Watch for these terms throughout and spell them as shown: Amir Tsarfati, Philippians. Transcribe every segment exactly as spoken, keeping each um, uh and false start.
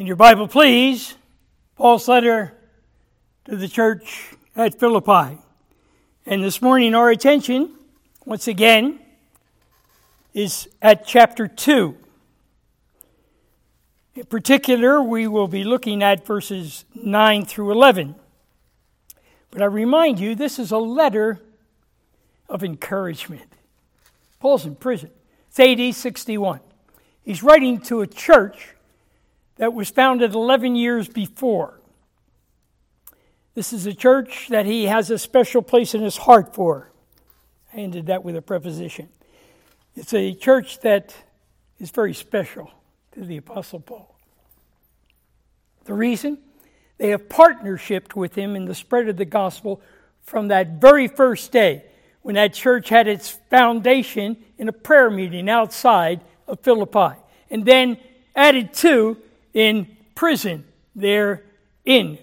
In your Bible, please, Paul's letter to the church at Philippi. And this morning, our attention, once again, is at chapter two. In particular, we will be looking at verses nine through eleven. But I remind you, this is a letter of encouragement. Paul's in prison. It's A D sixty-one. He's writing to a church that was founded eleven years before. This is a church that he has a special place in his heart for. I ended that with a preposition. It's a church that is very special to the Apostle Paul. The reason? They have partnershiped with him in the spread of the gospel from that very first day when that church had its foundation in a prayer meeting outside of Philippi, and then added to in prison there in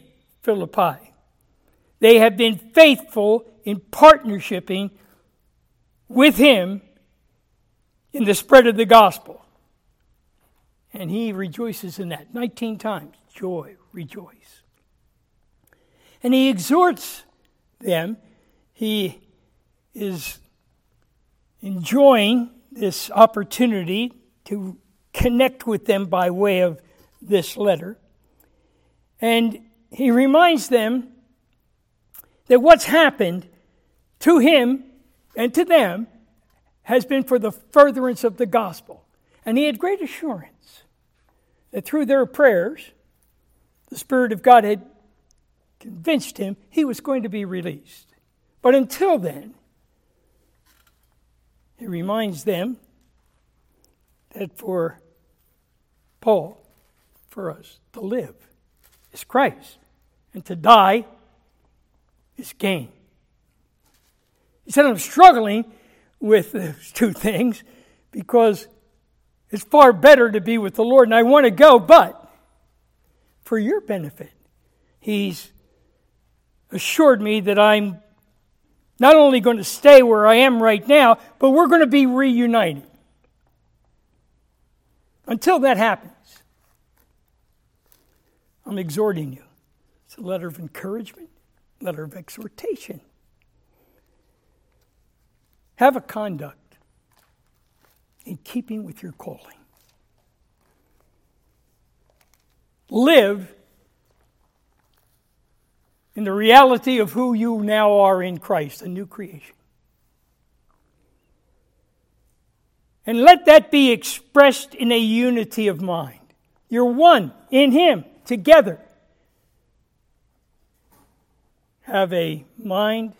Philippi. They have been faithful in partnershiping with him in the spread of the gospel. And he rejoices in that. nineteen times. Joy, rejoice. And he exhorts them. He is enjoying this opportunity to connect with them by way of this letter. And he reminds them that what's happened to him and to them has been for the furtherance of the gospel. And he had great assurance that through their prayers, the Spirit of God had convinced him he was going to be released. But until then, he reminds them that for Paul, for us, to live is Christ, and to die is gain. He said, I'm struggling with those two things because it's far better to be with the Lord, and I want to go, but for your benefit, he's assured me that I'm not only going to stay where I am right now, but we're going to be reunited. Until that happens, I'm exhorting you. It's a letter of encouragement, letter of exhortation. Have a conduct in keeping with your calling. Live in the reality of who you now are in Christ, a new creation. And let that be expressed in a unity of mind. You're one in Him, together. Have a mind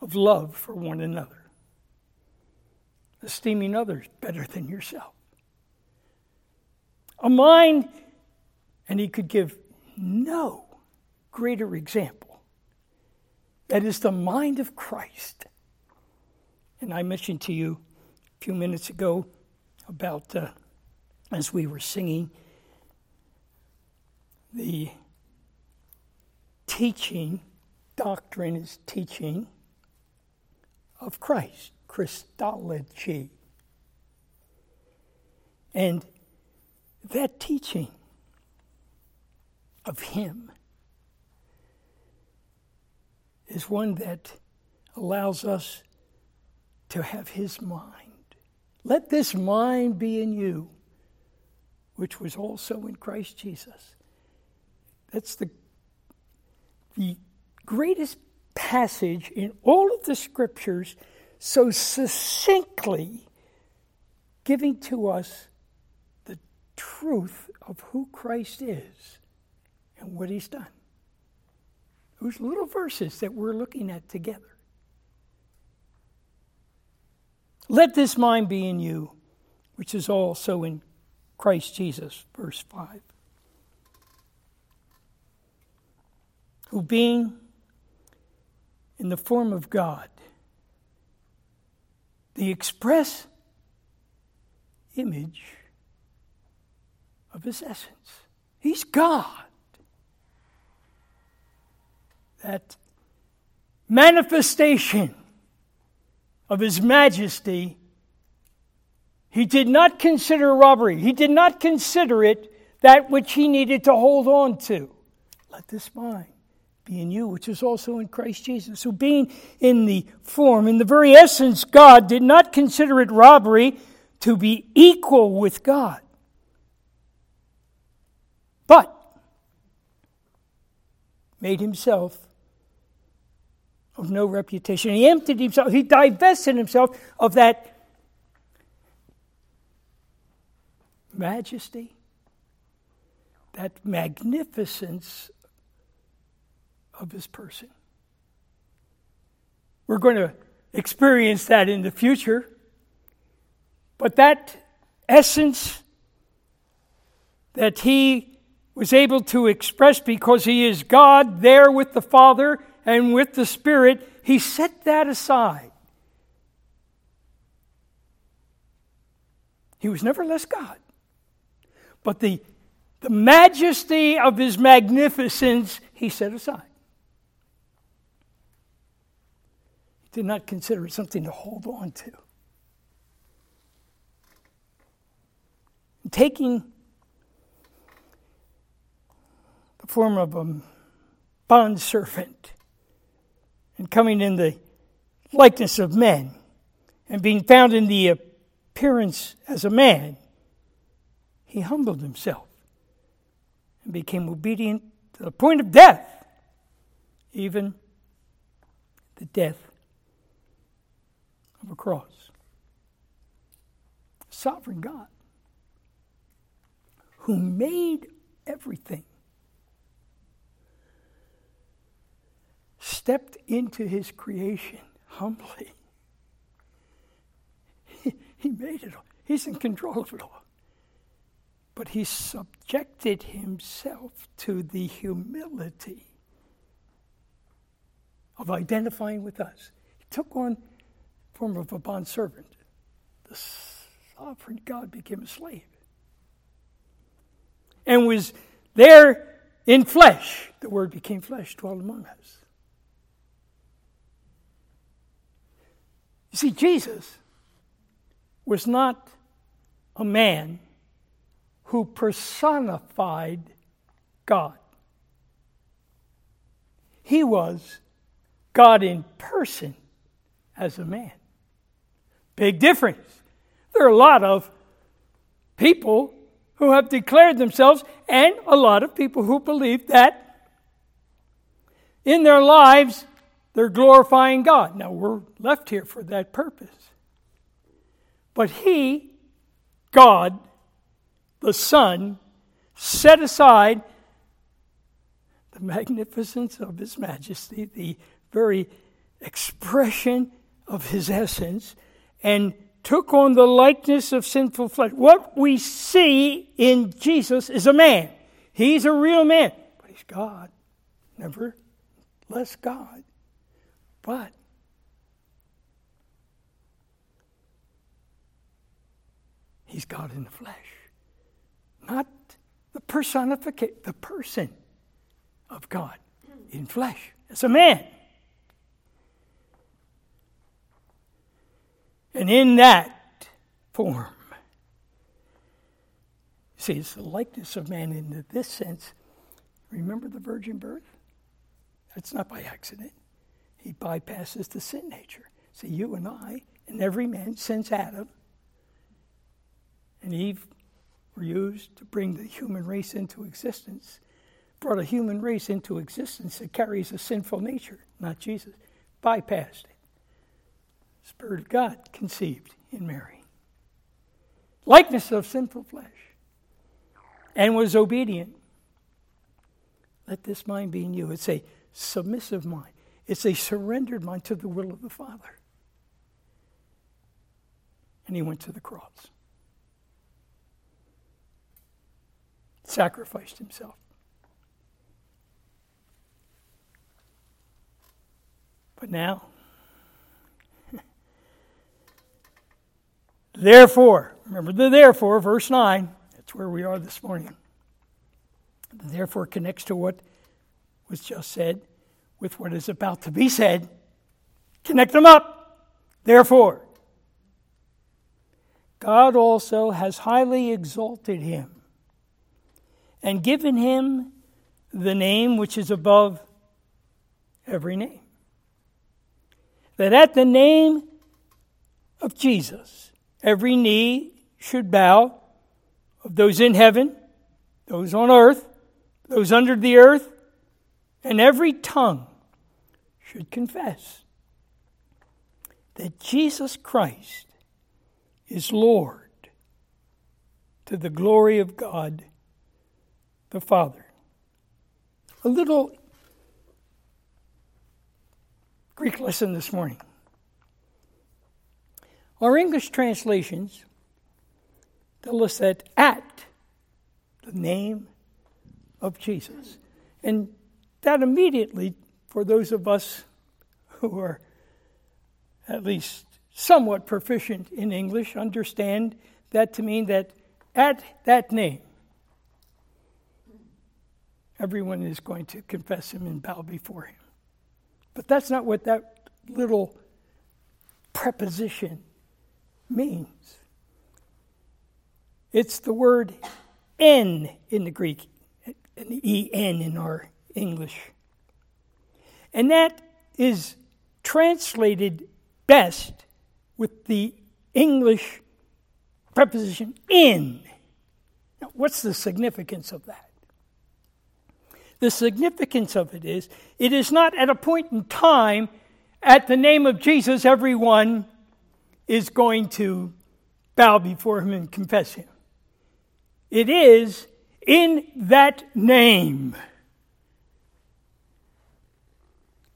of love for one another, esteeming others better than yourself. A mind, and he could give no greater example, that is the mind of Christ. And I mentioned to you a few minutes ago about, uh, as we were singing, the teaching, doctrine is teaching of Christ. Christology. And that teaching of Him is one that allows us to have His mind. Let this mind be in you, which was also in Christ Jesus. That's the, the greatest passage in all of the Scriptures, so succinctly giving to us the truth of who Christ is and what He's done. Those little verses that we're looking at together. Let this mind be in you, which is also in Christ Jesus, verse five. Who being in the form of God, the express image of His essence. He's God. That manifestation of His majesty, He did not consider robbery. He did not consider it that which he needed to hold on to. Let this mind be in you, which is also in Christ Jesus. So being in the form, in the very essence, God did not consider it robbery to be equal with God. But made himself of no reputation. He emptied himself. He divested himself of that majesty, that magnificence of his person. We're going to experience that in the future, but that essence that he was able to express because he is God there with the Father and with the Spirit, he set that aside. He was never less God. But the, the majesty of his magnificence, he set aside. He did not consider it something to hold on to. Taking the form of a bondservant and coming in the likeness of men and being found in the appearance as a man, he humbled himself and became obedient to the point of death, even the death of a cross. Sovereign God, who made everything, stepped into his creation humbly. He, he made it all. He's in control of it all. But he subjected himself to the humility of identifying with us. He took on the form of a bondservant. The sovereign God became a slave and was there in flesh. The Word became flesh, dwelt among us. You see, Jesus was not a man who personified God. He was God in person as a man. Big difference. There are a lot of people who have declared themselves and a lot of people who believe that in their lives they're glorifying God. Now, we're left here for that purpose. But he, God, the Son, set aside the magnificence of his majesty, the very expression of his essence, and took on the likeness of sinful flesh. What we see in Jesus is a man. He's a real man, but he's God, never less God. But he's God in the flesh. Not the personification, the person of God in flesh as a man. And in that form, see, it's the likeness of man in this sense. Remember the virgin birth? That's not by accident. He bypasses the sin nature. See, you and I, and every man since Adam and Eve were used to bring the human race into existence, brought a human race into existence that carries a sinful nature, not Jesus, bypassed it. Spirit of God conceived in Mary. Likeness of sinful flesh, and was obedient. Let this mind be in you. It's a submissive mind. It's a surrendered mind to the will of the Father. And he went to the cross. Sacrificed himself. But now, therefore, remember the therefore, verse nine, that's where we are this morning. The therefore connects to what was just said with what is about to be said. Connect them up. Therefore, God also has highly exalted him and given him the name which is above every name. That at the name of Jesus, every knee should bow, of those in heaven, those on earth, those under the earth, and every tongue should confess that Jesus Christ is Lord, to the glory of God the Father. A little Greek lesson this morning. Our English translations tell us that at the name of Jesus. And that immediately, for those of us who are at least somewhat proficient in English, understand that to mean that at that name, everyone is going to confess him and bow before him. But that's not what that little preposition means. It's the word en in the Greek, an E N in our English. And that is translated best with the English preposition in. Now, what's the significance of that? The significance of it is, it is not at a point in time, at the name of Jesus, everyone is going to bow before him and confess him. It is in that name.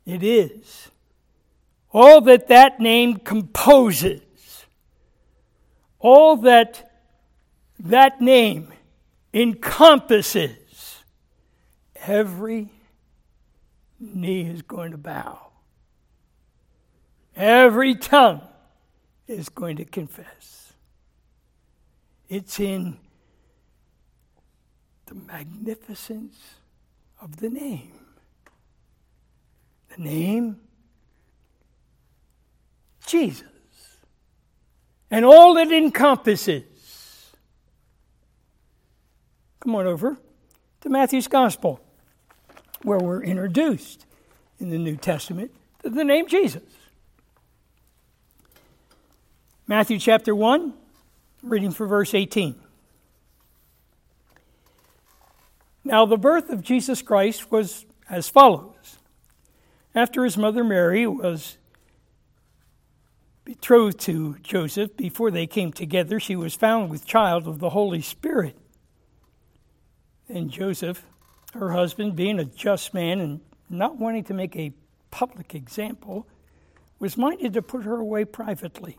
It is all that that name composes. All that that name encompasses, every knee is going to bow. Every tongue is going to confess. It's in the magnificence of the name. The name Jesus. And all it encompasses. Come on over to Matthew's Gospel, where we're introduced in the New Testament to the name Jesus. Matthew chapter one, reading from verse eighteen. Now the birth of Jesus Christ was as follows. After his mother Mary was betrothed to Joseph, before they came together, she was found with child of the Holy Spirit. And Joseph, her husband, being a just man and not wanting to make a public example, was minded to put her away privately.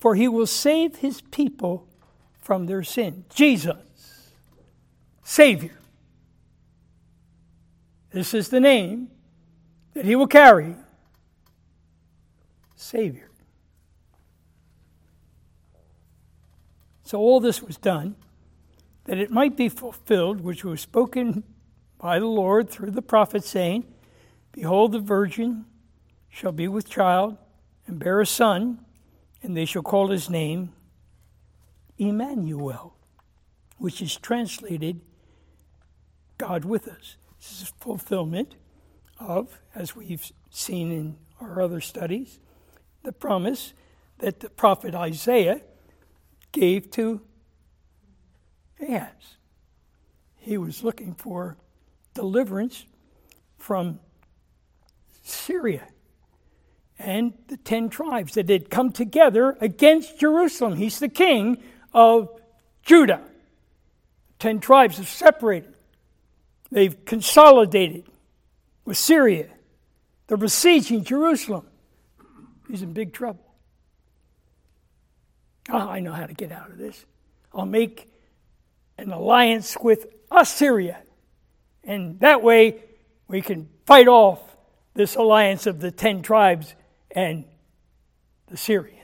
for he will save his people from their sin. Jesus, Savior. This is the name that he will carry, Savior. So all this was done, that it might be fulfilled, which was spoken by the Lord through the prophet, saying, Behold, the virgin shall be with child, and bear a son, and they shall call his name Emmanuel, which is translated, God with us. This is fulfillment of, as we've seen in our other studies, the promise that the prophet Isaiah gave to Ahaz. He was looking for deliverance from Syria and the ten tribes that had come together against Jerusalem. He's the king of Judah. Ten tribes have separated. They've consolidated with Syria. They're besieging Jerusalem. He's in big trouble. Oh, I know how to get out of this. I'll make an alliance with Assyria And that way we can fight off this alliance of the ten tribes and the Syrians.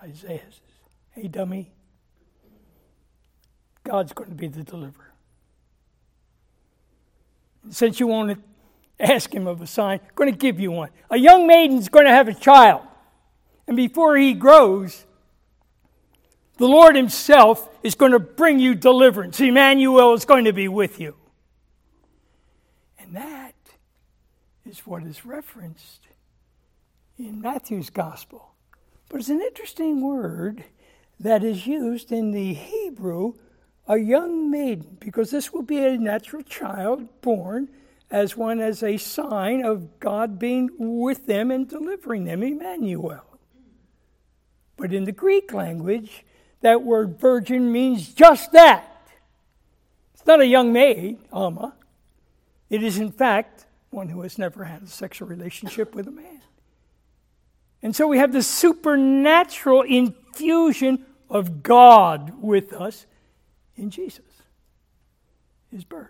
Isaiah says, hey dummy, God's going to be the deliverer. And since you want to ask him of a sign, I'm going to give you one. A young maiden's going to have a child. And before he grows, the Lord himself is going to bring you deliverance. Emmanuel is going to be with you. And that is what is referenced in Matthew's gospel. But it's an interesting word that is used in the Hebrew, a young maiden, because this will be a natural child born as one as a sign of God being with them and delivering them, Emmanuel. But in the Greek language, that word virgin means just that. It's not a young maid, Alma. It is, in fact, one who has never had a sexual relationship with a man. And so we have this supernatural infusion of God with us in Jesus, his birth.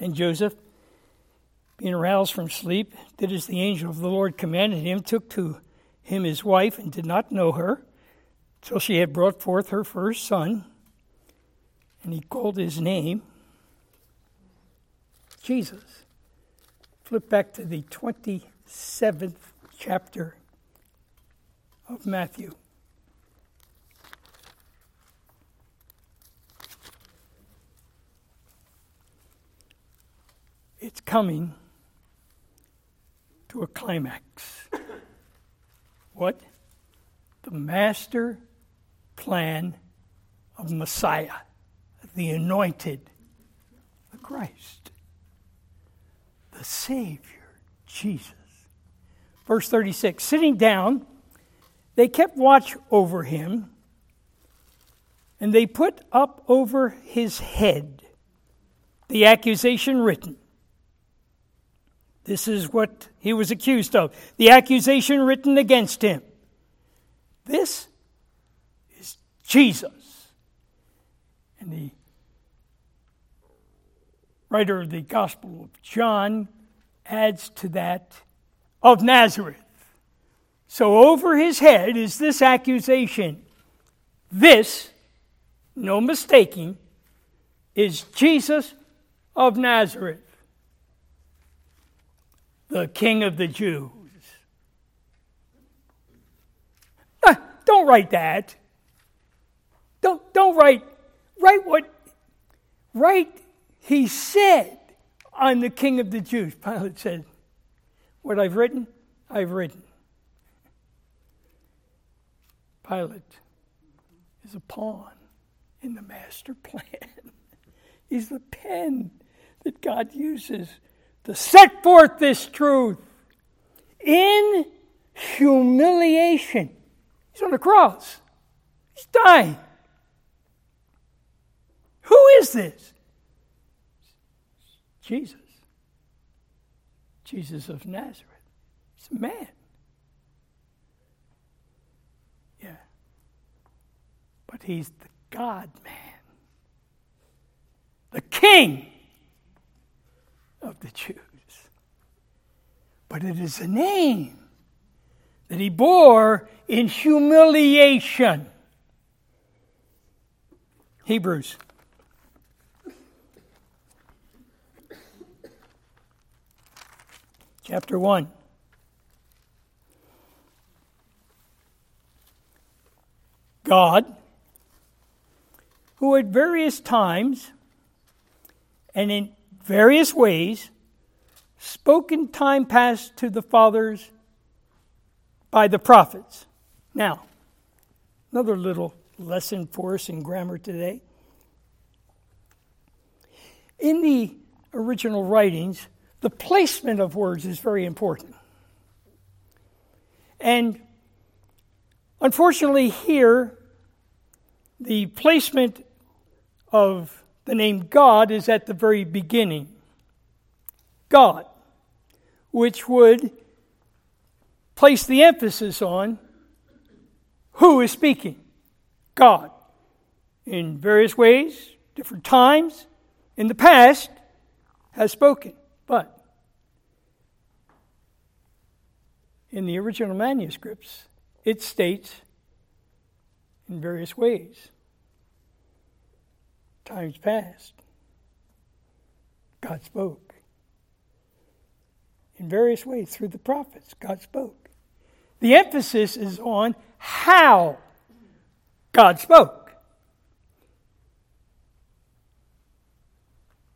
And Joseph, being aroused from sleep, did as the angel of the Lord commanded him, took to him his wife, and did not know her till she had brought forth her first son. And he called his name Jesus. Flip back to the twenty-seventh chapter of Matthew. It's coming to a climax. What? The master plan of Messiah, the anointed, the Christ. The Savior, Jesus. Verse thirty-six, sitting down, they kept watch over him, and they put up over his head the accusation written. This is what he was accused of, the accusation written against him. This is Jesus. And the writer of the Gospel of John adds to that, of Nazareth. So over his head is this accusation. This, no mistaking, is Jesus of Nazareth, the King of the Jews. Ah, don't write that. Don't don't write. Write what. Write. He said, I'm the King of the Jews. Pilate said, what I've written, I've written. Pilate is a pawn in the master plan. He's the pen that God uses to set forth this truth in humiliation. He's on the cross. He's dying. Who is this? Jesus, Jesus of Nazareth. He's a man. Yeah. But he's the God-man, the King of the Jews. But it is a name that he bore in humiliation. Hebrews. Chapter one. God, who at various times and in various ways spoke in time past to the fathers by the prophets. Now, another little lesson for us in grammar today. In the original writings, the placement of words is very important. And unfortunately here, the placement of the name God is at the very beginning. God, which would place the emphasis on who is speaking. God. in various ways, different times, in the past, has spoken. But in the original manuscripts, it states in various ways, times past, God spoke. In various ways, through the prophets, God spoke. The emphasis is on how God spoke.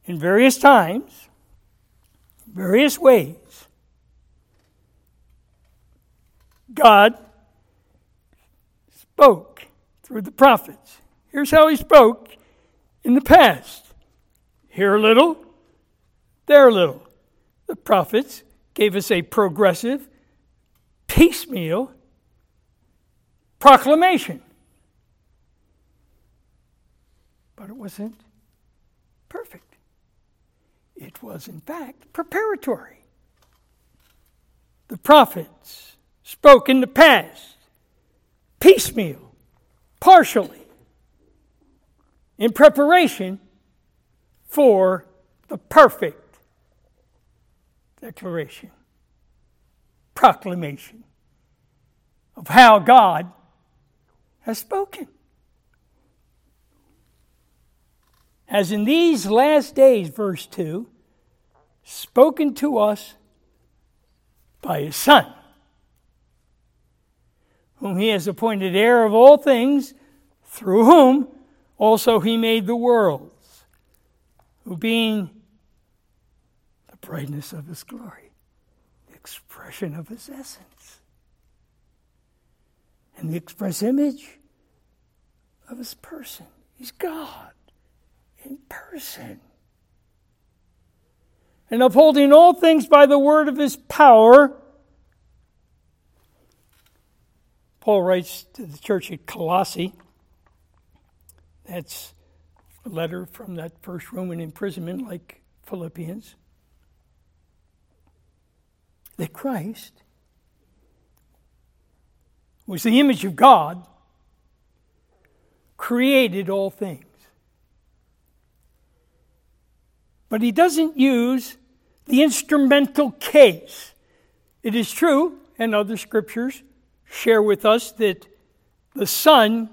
In various times, various ways, God spoke through the prophets. Here's how he spoke in the past. Here a little, there a little. The prophets gave us a progressive, piecemeal proclamation. But it wasn't perfect. It was, in fact, preparatory. The prophets spoke in the past, piecemeal, partially, in preparation for the perfect declaration, proclamation of how God has spoken. Has in these last days, verse two, spoken to us by his Son, whom he has appointed heir of all things, through whom also he made the worlds, who being the brightness of his glory, the expression of his essence, and the express image of his person. He's God in person. And upholding all things by the word of his power. Paul writes to the church at Colossae. That's a letter from that first Roman imprisonment, like Philippians. That Christ was the image of God, created all things. But he doesn't use the instrumental case. It is true, and other scriptures share with us, that the Son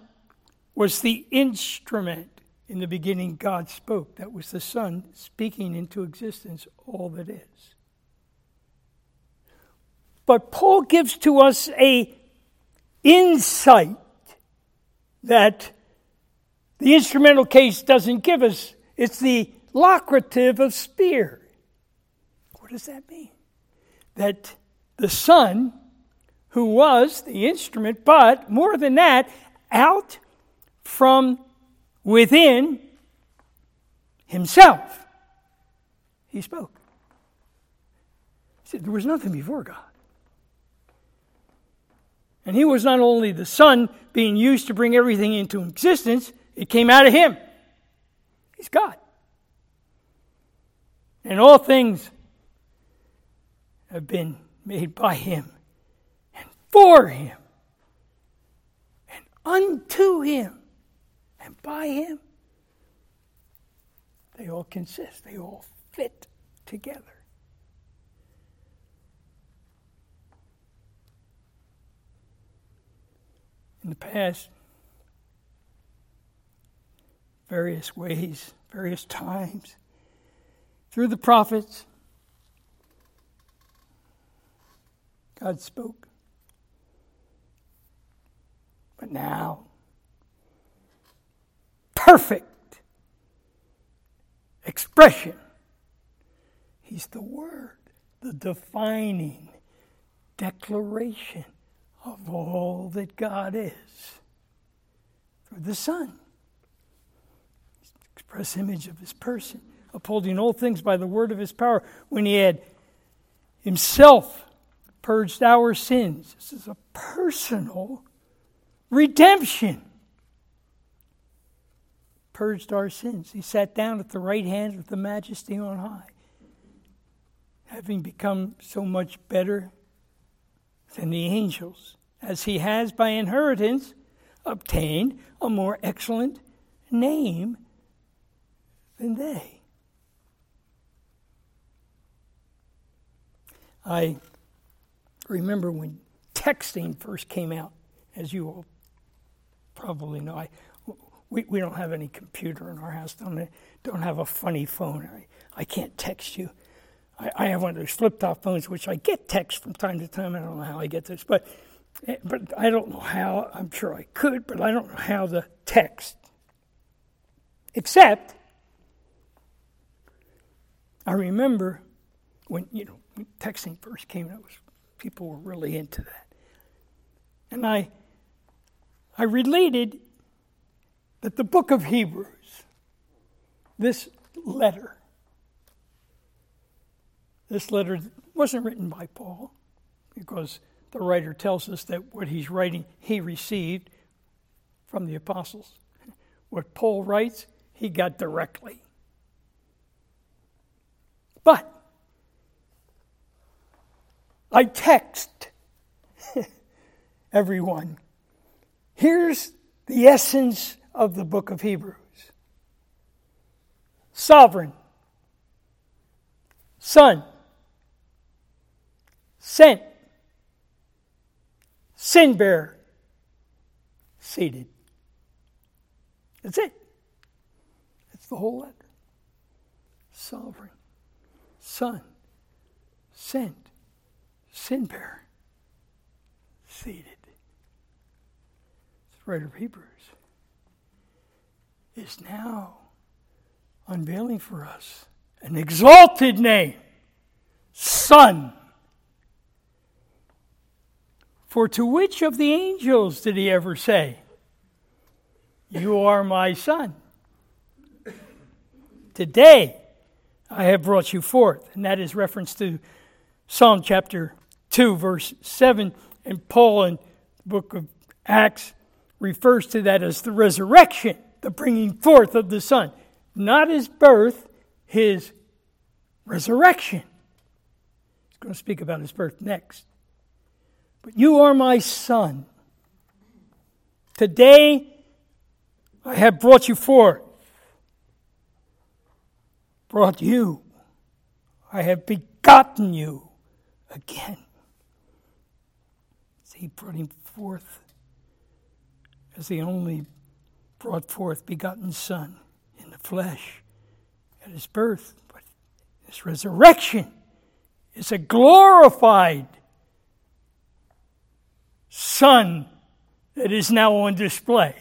was the instrument. In the beginning, God spoke. That was the Son speaking into existence all that is. But Paul gives to us a insight that the instrumental case doesn't give us. It's the locative of spear. What does that mean? That the Son, who was the instrument, but more than that, out from within himself, he spoke. He said, there was nothing before God. And he was not only the Son being used to bring everything into existence, it came out of him. He's God. And all things have been made by him and for him and unto him and by him. They all consist. They all fit together. In the past, various ways, various times, through the prophets, God spoke. But now, perfect expression. He's the Word, the defining declaration of all that God is through the Son, He's the express image of his person. Upholding all things by the word of his power, when he had himself purged our sins. This is a personal redemption. Purged our sins. He sat down at the right hand of the Majesty on high, having become so much better than the angels, as he has by inheritance obtained a more excellent name than they. I remember when texting first came out, as you all probably know. I, we, we don't have any computer in our house, don't, don't have a funny phone. I, I can't text you. I, I have one of those flip-top phones, which I get texts from time to time. I don't know how I get this, but but I don't know how. I'm sure I could, but I don't know how to text. Except, I remember when, you know, when texting first came out, people were really into that. And I, I related that the book of Hebrews, this letter, this letter wasn't written by Paul, because the writer tells us that what he's writing, he received from the apostles. What Paul writes, he got directly. But I text everyone, here's the essence of the book of Hebrews. Sovereign, Son, sent, sin bearer, seated. That's it. That's the whole letter. Sovereign, Son, sent, sin bearer, seated. The writer of Hebrews is now unveiling for us an exalted name, Son. For to which of the angels did he ever say, "You are my Son. Today I have brought you forth." And that is reference to Psalm chapter two, verse seven, and Paul in the book of Acts refers to that as the resurrection, the bringing forth of the Son. Not his birth, his resurrection. He's going to speak about his birth next. But you are my Son. Today I have brought you forth. Brought you. I have begotten you again. See, he brought him forth as the only brought forth begotten Son in the flesh at his birth. But his resurrection is a glorified Son that is now on display.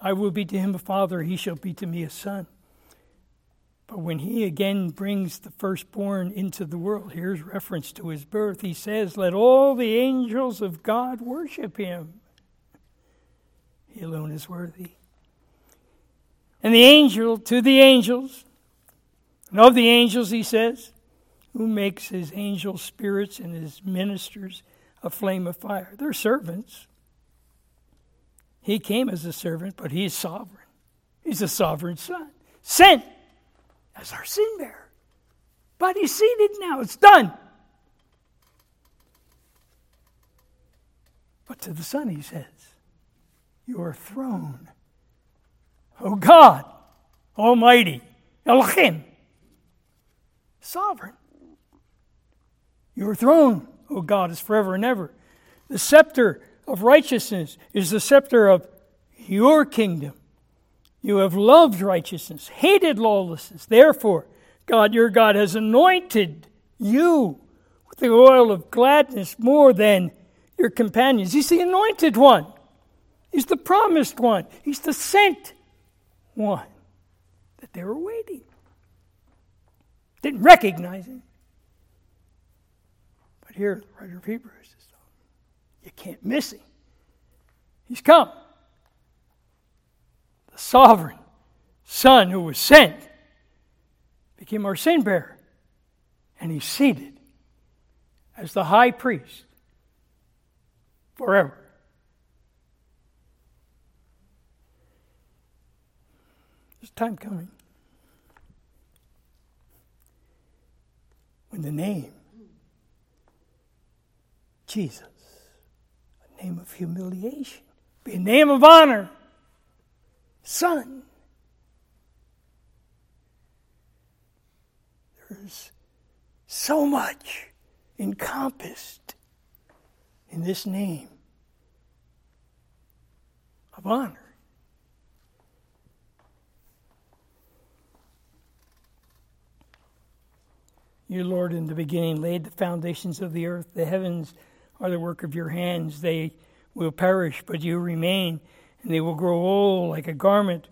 I will be to him a father, he shall be to me a son. But when he again brings the firstborn into the world, here's reference to his birth. He says, "Let all the angels of God worship him. He alone is worthy." And the angel, to the angels, and of the angels, he says, who makes his angel spirits and his ministers a flame of fire. They're servants. He came as a servant, but he is sovereign. He's a sovereign Son. Sent as our sin bearer. But he's seated now. It's done. But to the Son, he says, "Your throne, O God, Almighty, Elohim, sovereign. Your throne, O God, is forever and ever. The scepter of righteousness is the scepter of your kingdom. You have loved righteousness, hated lawlessness. Therefore, God, your God, has anointed you with the oil of gladness more than your companions." He's the anointed one. He's the promised one. He's the sent one that they were waiting. Didn't recognize him. But here, the writer of Hebrews says, you can't miss him. He's come. The sovereign Son who was sent became our sin bearer. And he's seated as the high priest forever. There's time coming when the name Jesus, a name of humiliation, be a name of honor, Son. There's so much encompassed in this name of honor. You, Lord, in the beginning laid the foundations of the earth. The heavens are the work of your hands. They will perish, but you remain, and they will grow old like a garment,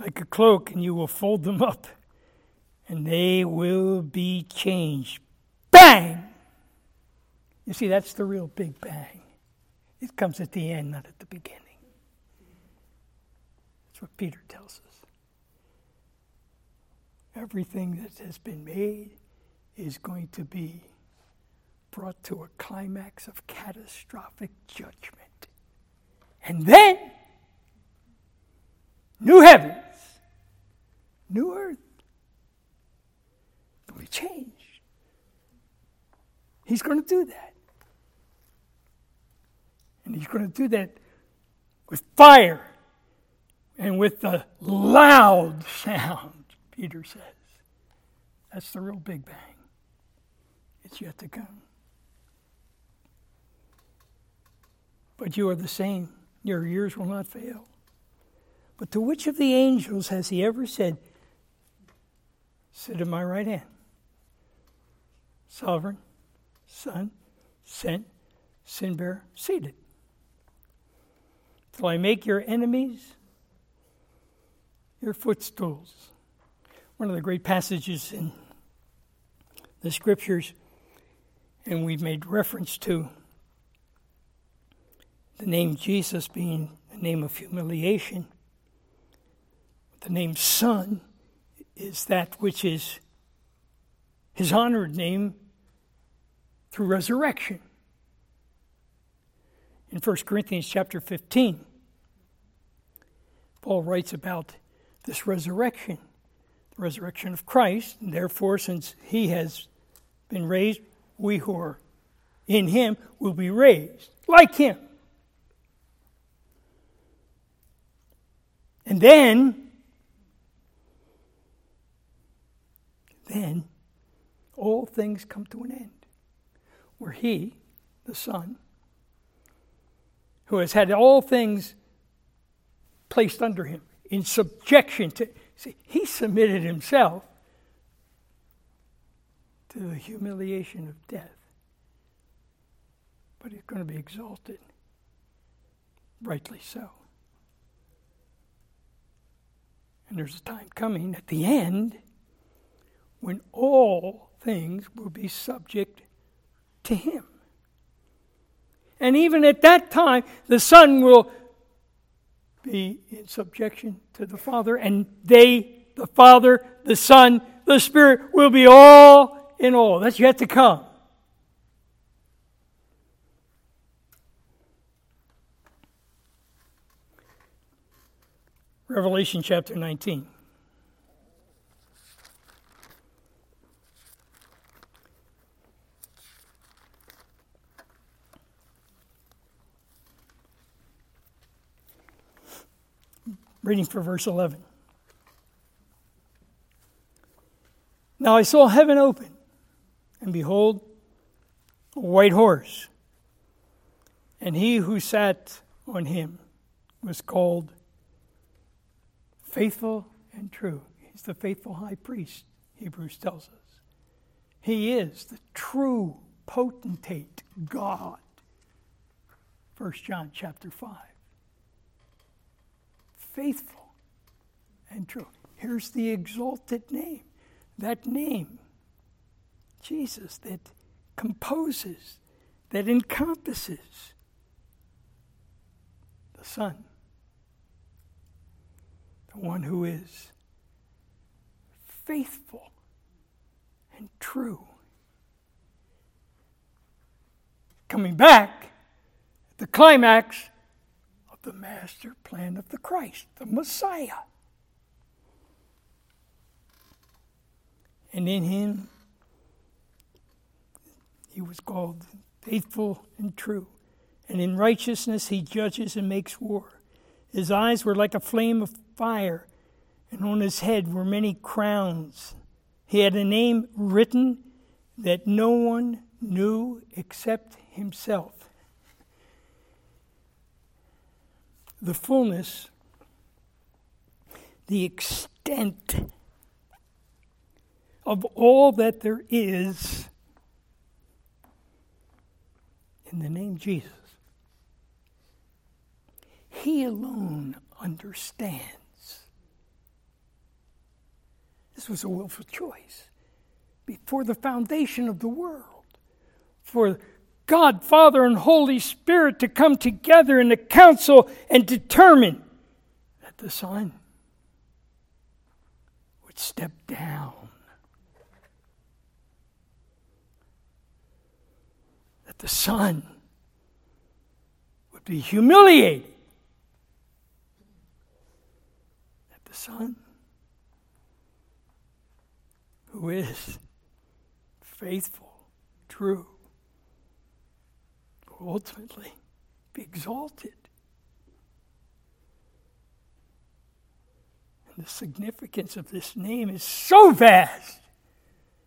like a cloak, and you will fold them up, and they will be changed. Bang! You see, that's the real big bang. It comes at the end, not at the beginning. That's what Peter tells us. Everything that has been made is going to be brought to a climax of catastrophic judgment. And then, new heavens, new earth, will be changed. He's going to do that. And he's going to do that with fire and with a loud sound, Peter says. That's the real big bang. It's yet to come. But you are the same. Your years will not fail. But to which of the angels has he ever said, sit at my right hand? Sovereign, Son, sent, sin bearer, seated. Till I make your enemies your footstools. One of the great passages in the Scriptures, and we've made reference to the name Jesus being the name of humiliation. The name Son is that which is his honored name through resurrection. In First Corinthians chapter fifteen, Paul writes about this resurrection, the resurrection of Christ, and therefore since he has been raised, we who are in him will be raised like him. And then, then, all things come to an end, where he, the Son, who has had all things placed under him, in subjection to, see, he submitted himself to the humiliation of death, but he's going to be exalted, rightly so. And there's a time coming at the end when all things will be subject to him. And even at that time, the Son will be in subjection to the Father, and they, the Father, the Son, the Spirit, will be all in all. That's yet to come. Revelation chapter nineteen. Reading for verse eleven. Now I saw heaven open, and behold, a white horse, and he who sat on him was called Faithful and True. He's the faithful high priest, Hebrews tells us. He is the true potentate God. First John chapter five. Faithful and true. Here's the exalted name. That name, Jesus, that composes, that encompasses the Son. One who is faithful and true, coming back at the climax of the master plan of the Christ, the Messiah. And in him, he was called Faithful and True. And in righteousness, he judges and makes war. His eyes were like a flame of fire, and on his head were many crowns. He had a name written that no one knew except himself. The fullness, the extent of all that there is in the name Jesus. He alone understands. This was a willful choice before the foundation of the world. For God, Father, and Holy Spirit to come together in a council and determine that the Son would step down. That the Son would be humiliated. That the Son, who is faithful, true, will ultimately be exalted. And the significance of this name is so vast.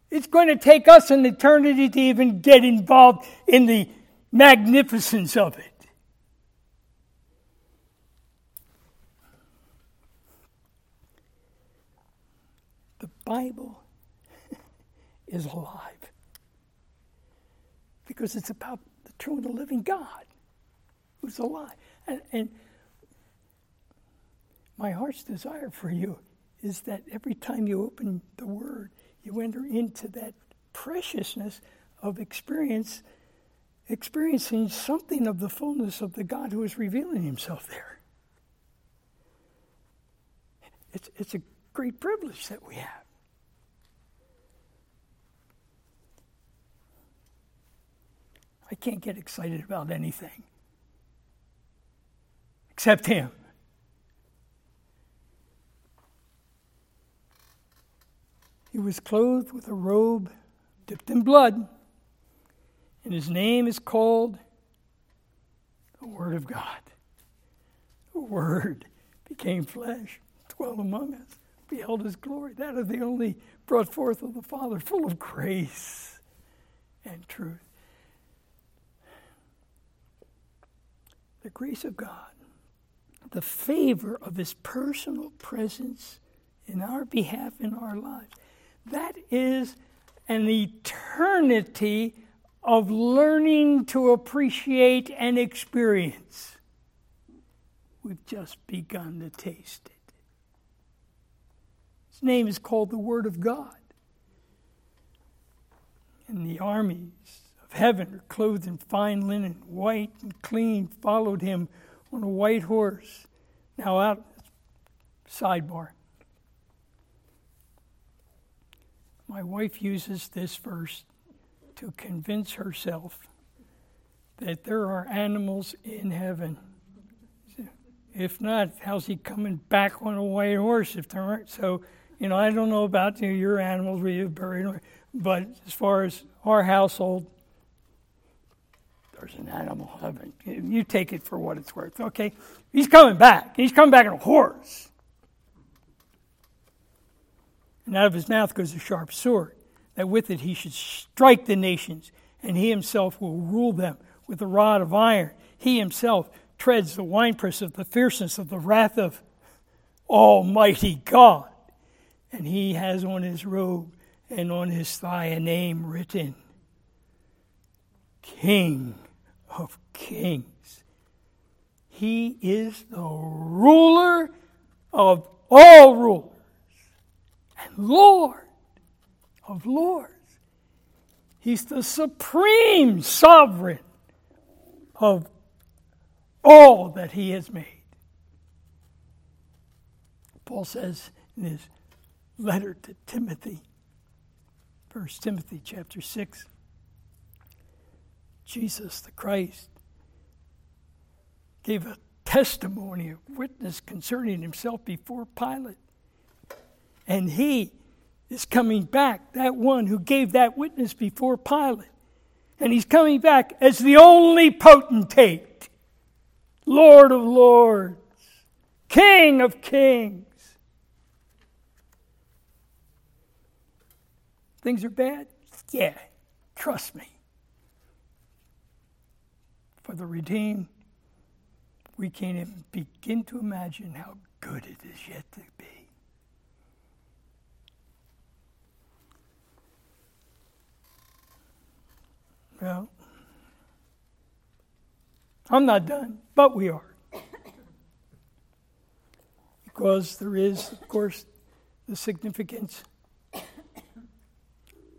It's going to take us an eternity to even get involved in the magnificence of it. The Bible is alive because it's about the true and the living God who's alive. And, and my heart's desire for you is that every time you open the Word, you enter into that preciousness of experience, experiencing something of the fullness of the God who is revealing himself there. It's, it's a great privilege that we have. I can't get excited about anything except him. He was clothed with a robe dipped in blood, and his name is called the Word of God. The Word became flesh, dwelt among us, beheld his glory. That is the only brought forth of the Father, full of grace and truth. The grace of God, the favor of his personal presence in our behalf, in our lives. That is an eternity of learning to appreciate and experience. We've just begun to taste it. His name is called the Word of God. And the armies of heaven are clothed in fine linen, white and clean, followed him on a white horse. Now out, sidebar. My wife uses this verse to convince herself that there are animals in heaven. If not, how's he coming back on a white horse if there aren't? So, you know, I don't know about you, your animals, where you've buried, but as far as our household, there's an animal heaven. You take it for what it's worth, okay? He's coming back. He's coming back on a horse. And out of his mouth goes a sharp sword, that with it he should strike the nations, and he himself will rule them with a rod of iron. He himself treads the winepress of the fierceness of the wrath of Almighty God. And he has on his robe and on his thigh a name written, King of Kings. He is the ruler of all rulers. Lord of lords. He's the supreme sovereign of all that he has made. Paul says in his letter to Timothy, First Timothy chapter six, Jesus the Christ gave a testimony, a witness concerning himself before Pilate. And he is coming back, that one who gave that witness before Pilate. And he's coming back as the only potentate, Lord of lords, King of kings. Things are bad? Yeah, trust me. For the redeemed, we can't even begin to imagine how good it is yet to be. Well, I'm not done, but we are. Because there is, of course, the significance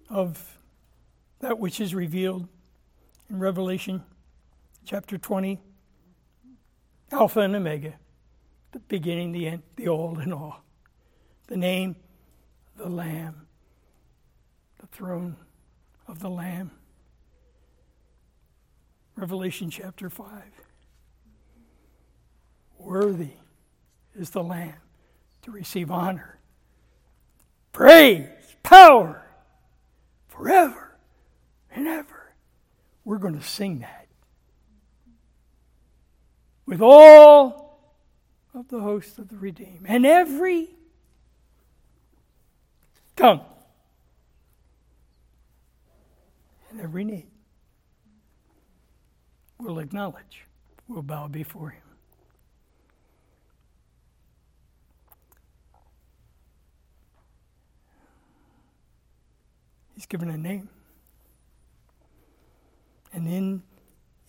of that which is revealed in Revelation chapter twenty, Alpha and Omega, the beginning, the end, the all in all. The name, the Lamb, the throne of the Lamb. Revelation chapter five. Worthy is the Lamb to receive honor, praise, power, forever and ever. We're going to sing that with all of the host of the redeemed. And every tongue and every knee will acknowledge, will bow before him. He's given a name. And in,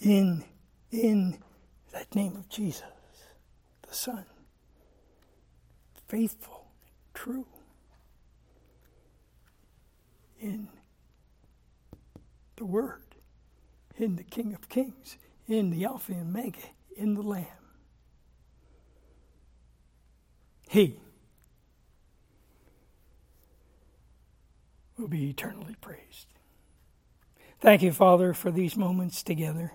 in, in that name of Jesus, the Son, faithful, true, in the Word, in the King of Kings, in the Alpha and Omega, in the Lamb. He will be eternally praised. Thank you, Father, for these moments together.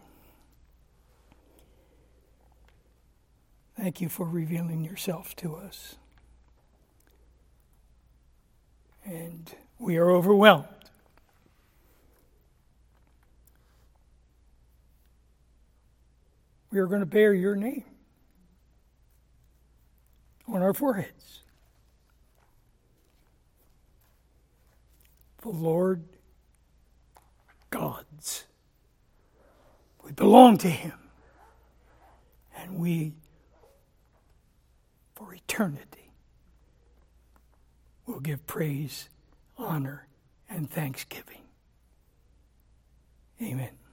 Thank you for revealing yourself to us. And we are overwhelmed . We are going to bear your name on our foreheads. The Lord God's. We belong to him. And we, for eternity, will give praise, honor, and thanksgiving. Amen.